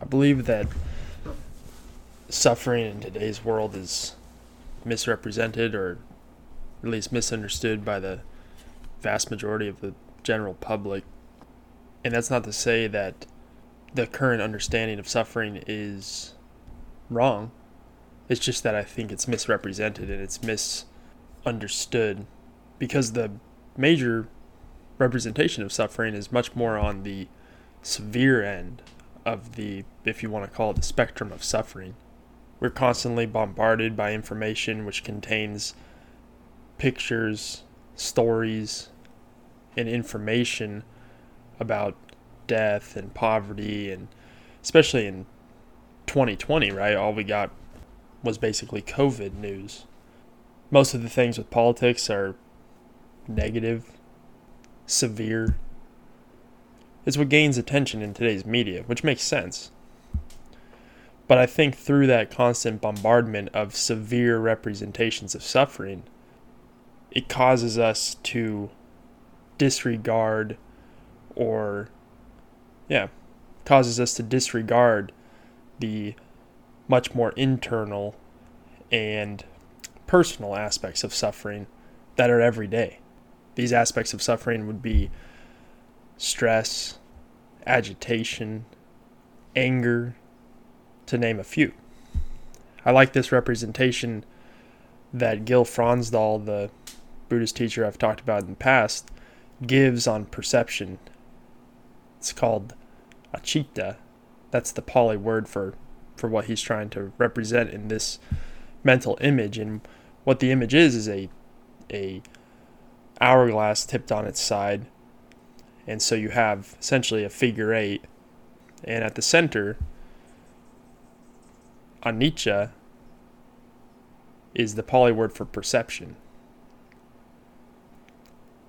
I believe that suffering in today's world is misrepresented or at least misunderstood by the vast majority of the general public. And that's not to say that the current understanding of suffering is wrong. It's just that I think it's misrepresented and it's misunderstood because the major representation of suffering is much more on the severe end of the, if you want to call it, the spectrum of suffering. We're constantly bombarded by information which contains pictures, stories, and information about death and poverty, and especially in 2020, right? All we got was basically COVID news. Most of the things with politics are negative, severe. It's what gains attention in today's media, which makes sense. But I think through that constant bombardment of severe representations of suffering, it causes us to disregard the much more internal and personal aspects of suffering that are everyday. These aspects of suffering would be stress, agitation, anger, to name a few. I like this representation that Gil Fronsdal, the Buddhist teacher I've talked about in the past, gives on perception. It's called achitta. That's the Pali word for what he's trying to represent in this mental image. And what the image is a hourglass tipped on its side. And so you have essentially a figure eight. And at the center, Anicca is the Pali word for perception.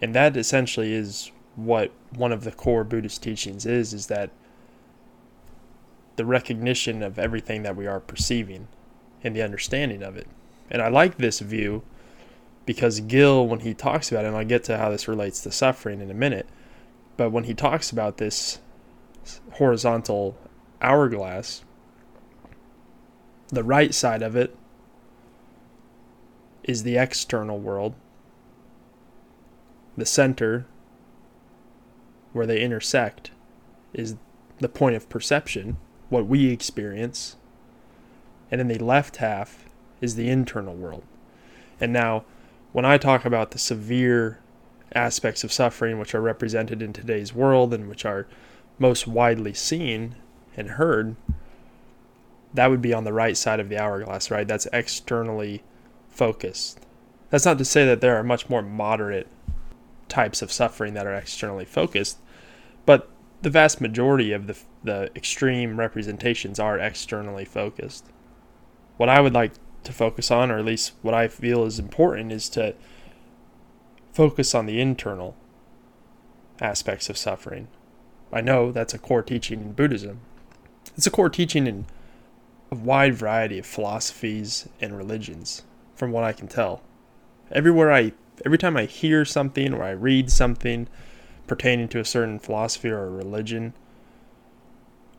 And that essentially is what one of the core Buddhist teachings is that the recognition of everything that we are perceiving and the understanding of it. And I like this view because Gil, when he talks about it, and I'll get to how this relates to suffering in a minute, but when he talks about this horizontal hourglass, the right side of it is the external world. The center, where they intersect, is the point of perception, what we experience. And then the left half is the internal world. And now, when I talk about the severe aspects of suffering which are represented in today's world and which are most widely seen and heard, that would be on the right side of the hourglass, right? That's externally focused. That's not to say that there are much more moderate types of suffering that are externally focused, but the vast majority of the extreme representations are externally focused. What I would like to focus on, or at least what I feel is important, is to focus on the internal aspects of suffering. I know that's a core teaching in Buddhism. It's a core teaching in a wide variety of philosophies and religions, from what I can tell. Every time I hear something or I read something pertaining to a certain philosophy or a religion,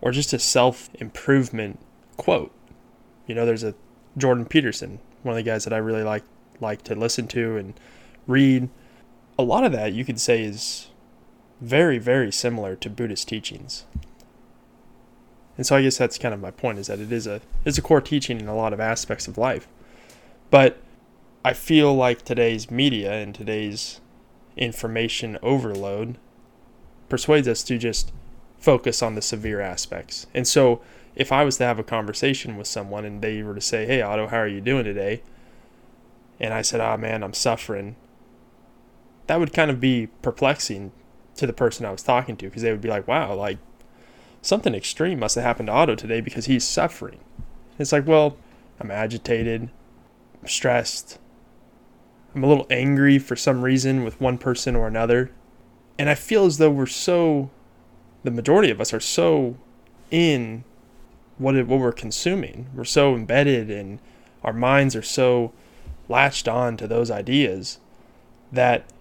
or just a self-improvement quote, there's a Jordan Peterson, one of the guys that I really like to listen to and read. A lot of that you could say is very, very similar to Buddhist teachings. And so I guess that's kind of my point, is that it's a core teaching in a lot of aspects of life. But I feel like today's media and today's information overload persuades us to just focus on the severe aspects. And so if I was to have a conversation with someone and they were to say, "Hey, Otto, how are you doing today?" And I said, "Oh, man, I'm suffering." That would kind of be perplexing to the person I was talking to, because they would be like, "Wow, something extreme must have happened to Otto today because he's suffering." It's like, well, I'm agitated, I'm stressed, I'm a little angry for some reason with one person or another. And I feel as though the majority of us are so in what we're consuming. We're so embedded and our minds are so latched on to those ideas that's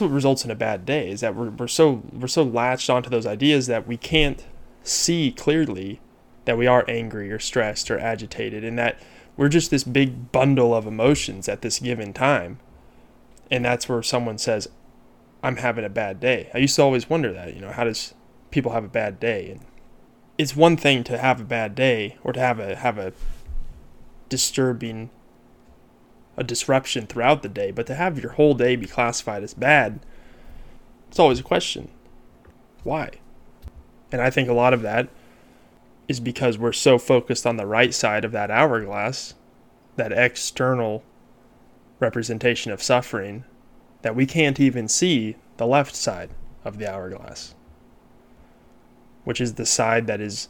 what results in a bad day, is that we're so latched onto those ideas that we can't see clearly that we are angry or stressed or agitated, and that we're just this big bundle of emotions at this given time. And that's where someone says, I'm having a bad day. I used to always wonder that, how does people have a bad day? And it's one thing to have a bad day or to have a disturbing, a disruption throughout the day, but to have your whole day be classified as bad, it's always a question. Why? And I think a lot of that is because we're so focused on the right side of that hourglass, that external representation of suffering, that we can't even see the left side of the hourglass, which is the side that is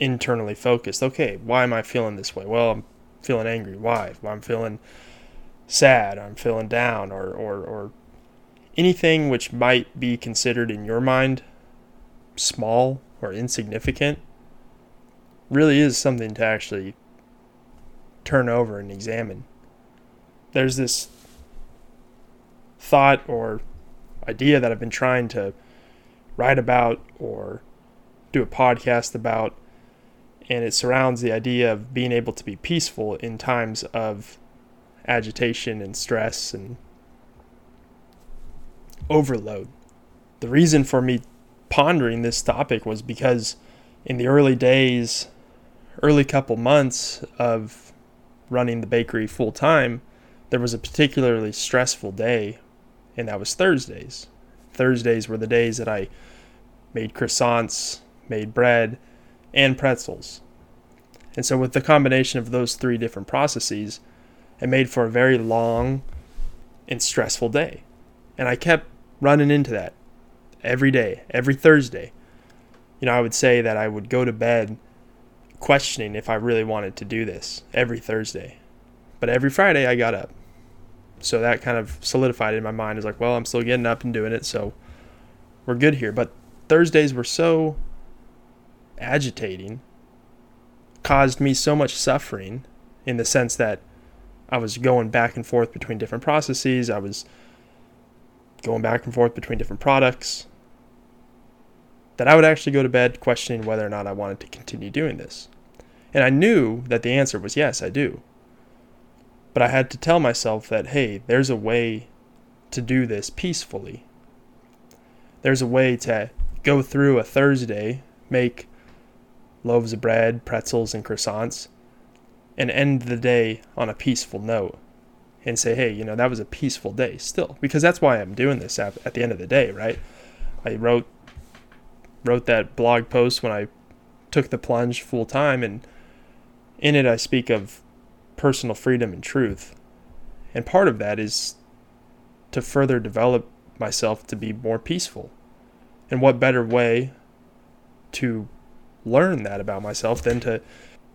internally focused. Okay, why am I feeling this way? Well, I'm feeling angry. Why? Well, I'm feeling sad. I'm feeling down, or anything which might be considered in your mind small or insignificant really is something to actually turn over and examine. There's this thought or idea that I've been trying to write about or do a podcast about, and it surrounds the idea of being able to be peaceful in times of agitation and stress and overload. The reason for me pondering this topic was because in the early couple months of running the bakery full time, there was a particularly stressful day, and that was Thursdays. Thursdays were the days that I made croissants, made bread, and pretzels. And so with the combination of those three different processes, it made for a very long and stressful day. And I kept running into that every day, every Thursday. I would say that I would go to bed questioning if I really wanted to do this every Thursday. But every Friday I got up. So that kind of solidified in my mind. It's like, well, I'm still getting up and doing it, so we're good here. But Thursdays were so agitating, caused me so much suffering in the sense that I was going back and forth between different processes. I was going back and forth between different products, that I would actually go to bed questioning whether or not I wanted to continue doing this. And I knew that the answer was yes, I do. But I had to tell myself that, hey, there's a way to do this peacefully. There's a way to go through a Thursday, make loaves of bread, pretzels, and croissants, and end the day on a peaceful note and say, hey, that was a peaceful day still. Because that's why I'm doing this at the end of the day, right? I wrote that blog post when I took the plunge full time, and in it I speak of personal freedom and truth. And part of that is to further develop myself to be more peaceful. And what better way to learn that about myself than to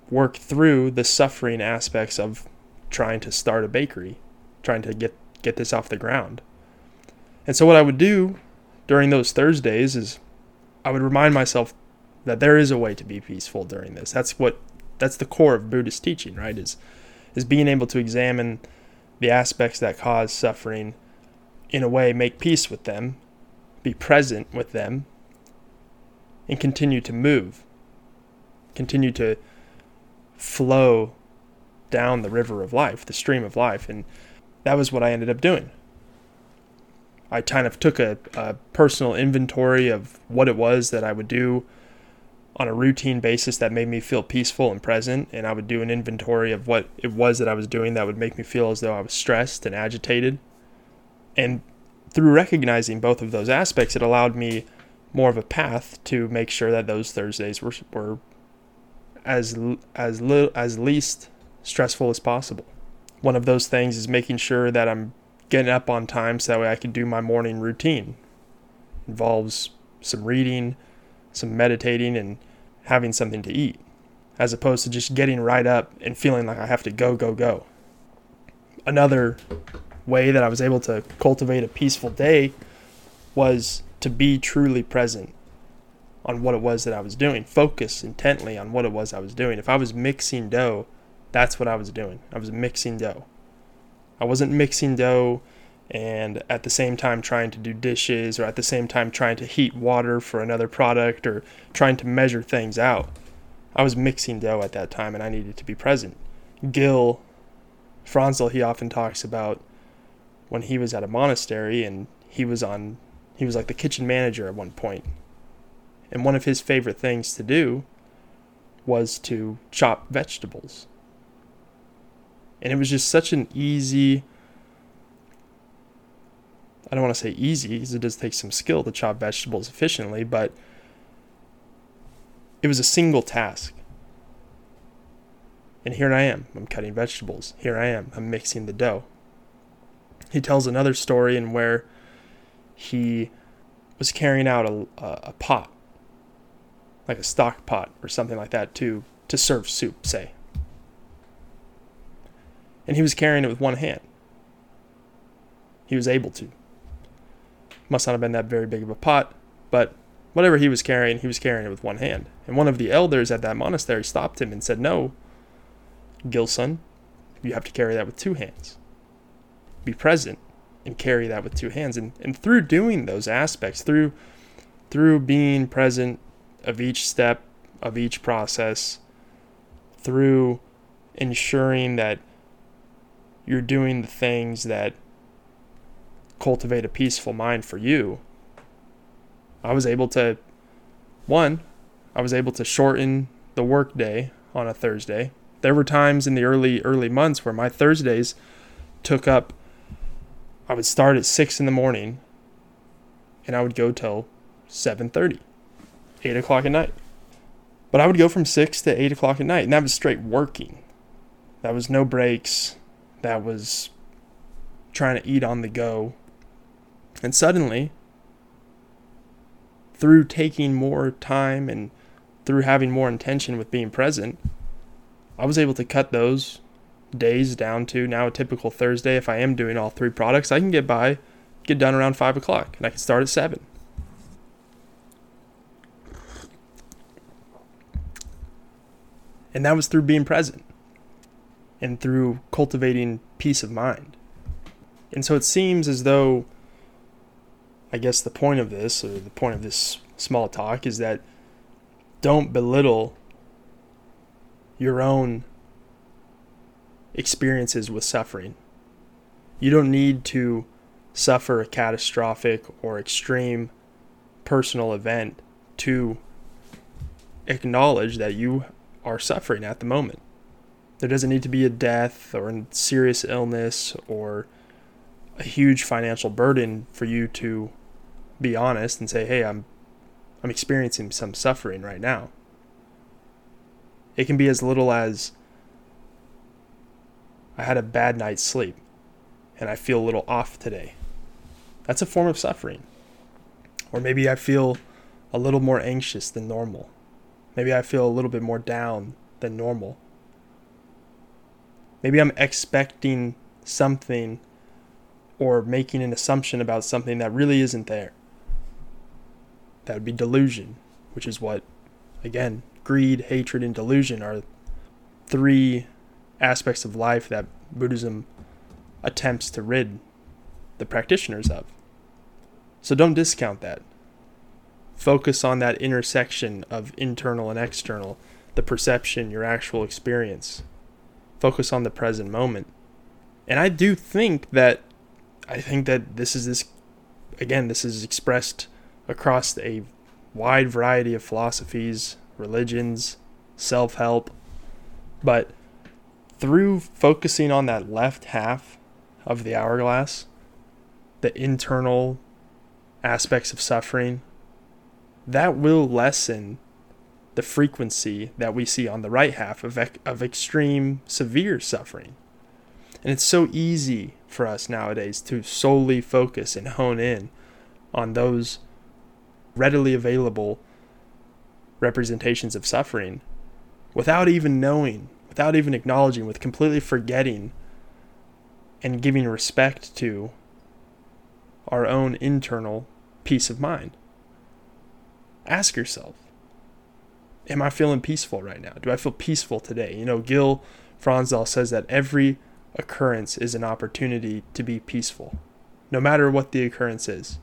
work through the suffering aspects of trying to start a bakery, trying to get this off the ground. And so what I would do during those Thursdays is I would remind myself that there is a way to be peaceful during this. That's the core of Buddhist teaching, right? Is being able to examine the aspects that cause suffering, in a way, make peace with them, be present with them, and continue to move, continue to flow down the river of life, the stream of life. And that was what I ended up doing. I kind of took a personal inventory of what it was that I would do on a routine basis that made me feel peaceful and present, and I would do an inventory of what it was that I was doing that would make me feel as though I was stressed and agitated. And through recognizing both of those aspects, it allowed me more of a path to make sure that those Thursdays were as least stressful as possible. One of those things is making sure that I'm getting up on time so that way I can do my morning routine. Involves some reading, some meditating, and having something to eat, as opposed to just getting right up and feeling like I have to go, go, go. Another way that I was able to cultivate a peaceful day was to be truly present on what it was that I was doing, focus intently on what it was I was doing. If I was mixing dough, that's what I was doing. I was mixing dough. I wasn't mixing dough and at the same time trying to do dishes, or at the same time trying to heat water for another product, or trying to measure things out. I was mixing dough at that time and I needed to be present. Gil Fronsdal, he often talks about when he was at a monastery and he was like the kitchen manager at one point. And one of his favorite things to do was to chop vegetables. And it was just such an easy, I don't want to say easy, because it does take some skill to chop vegetables efficiently, but it was a single task. And here I am, I'm cutting vegetables. Here I am, I'm mixing the dough. He tells another story in where he was carrying out a pot, like a stock pot or something like that, to serve soup, say. And he was carrying it with one hand. He was able to. Must not have been that very big of a pot, but whatever he was carrying it with one hand. And one of the elders at that monastery stopped him and said, "No, Gilson, you have to carry that with two hands. Be present and carry that with two hands." And through doing those aspects, through being present of each step, of each process, through ensuring that you're doing the things that cultivate a peaceful mind for you, I was able to shorten the work day on a Thursday. There were times in the early months where my Thursdays took up, I would start at 6 in the morning and I would go till 7:30, 8 o'clock at night. But I would go from 6 to 8 o'clock at night, and that was straight working. That was no breaks. That was trying to eat on the go. And suddenly, through taking more time and through having more intention with being present, I was able to cut those days down to now a typical Thursday. If I am doing all three products, I can get done around 5 o'clock, and I can start at 7. And that was through being present and through cultivating peace of mind. And so it seems as though, I guess the point of this, or the point of this small talk, is that don't belittle your own experiences with suffering. You don't need to suffer a catastrophic or extreme personal event to acknowledge that you are suffering at the moment. There doesn't need to be a death or a serious illness or a huge financial burden for you to be honest and say, "Hey, I'm experiencing some suffering right now." It can be as little as, "I had a bad night's sleep and I feel a little off today." That's a form of suffering. Or maybe I feel a little more anxious than normal. Maybe I feel a little bit more down than normal. Maybe I'm expecting something or making an assumption about something that really isn't there. That would be delusion, which is what, again, greed, hatred, and delusion are three aspects of life that Buddhism attempts to rid the practitioners of. So don't discount that. Focus on that intersection of internal and external, the perception, your actual experience. Focus on the present moment. And I think that this is expressed across a wide variety of philosophies, religions, self-help, but through focusing on that left half of the hourglass, the internal aspects of suffering, that will lessen the frequency that we see on the right half of extreme, severe suffering. And it's so easy for us nowadays to solely focus and hone in on those readily available representations of suffering without even knowing, without even acknowledging, with completely forgetting and giving respect to our own internal peace of mind. Ask yourself, am I feeling peaceful right now? Do I feel peaceful today? You know, Gil Fronsdal says that every occurrence is an opportunity to be peaceful. no matter what the occurrence is.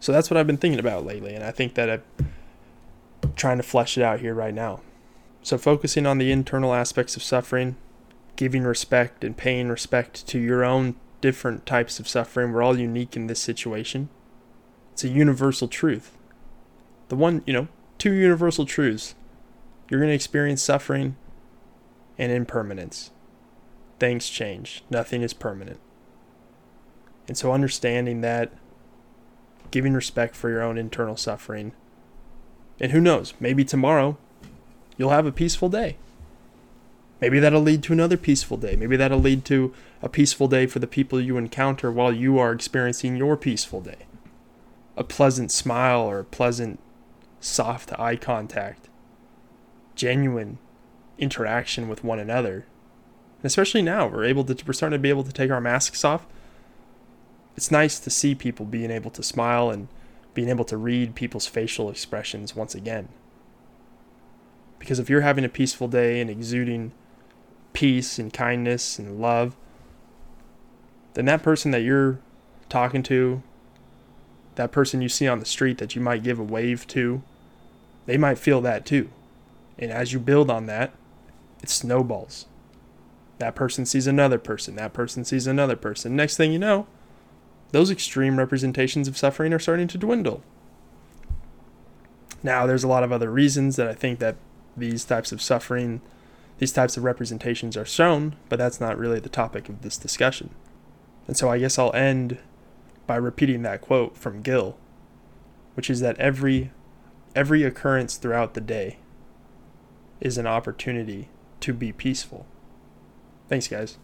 So that's what I've been thinking about lately, and I think that I'm trying to flesh it out here right now. So focusing on the internal aspects of suffering, giving respect and paying respect to your own different types of suffering. We're all unique in this situation. It's a universal truth. Two universal truths. You're going to experience suffering and impermanence. Things change. Nothing is permanent. And so understanding that, giving respect for your own internal suffering. And who knows, maybe tomorrow you'll have a peaceful day. Maybe that'll lead to another peaceful day. Maybe that'll lead to a peaceful day for the people you encounter while you are experiencing your peaceful day. A pleasant smile or a pleasant soft eye contact. Genuine interaction with one another. And especially now, we're starting to be able to take our masks off. It's nice to see people being able to smile and being able to read people's facial expressions once again. Because if you're having a peaceful day and exuding peace and kindness and love, then that person that you're talking to, that person you see on the street that you might give a wave to, they might feel that too. And as you build on that, it snowballs. That person sees another person. That person sees another person. Next thing you know, those extreme representations of suffering are starting to dwindle. Now, there's a lot of other reasons that I think that these types of suffering, these types of representations are shown, but that's not really the topic of this discussion. And so I guess I'll end by repeating that quote from Gil, which is that every occurrence throughout the day is an opportunity to be peaceful. Thanks, guys.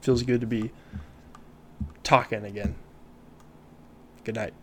Feels good to be talking again. Good night.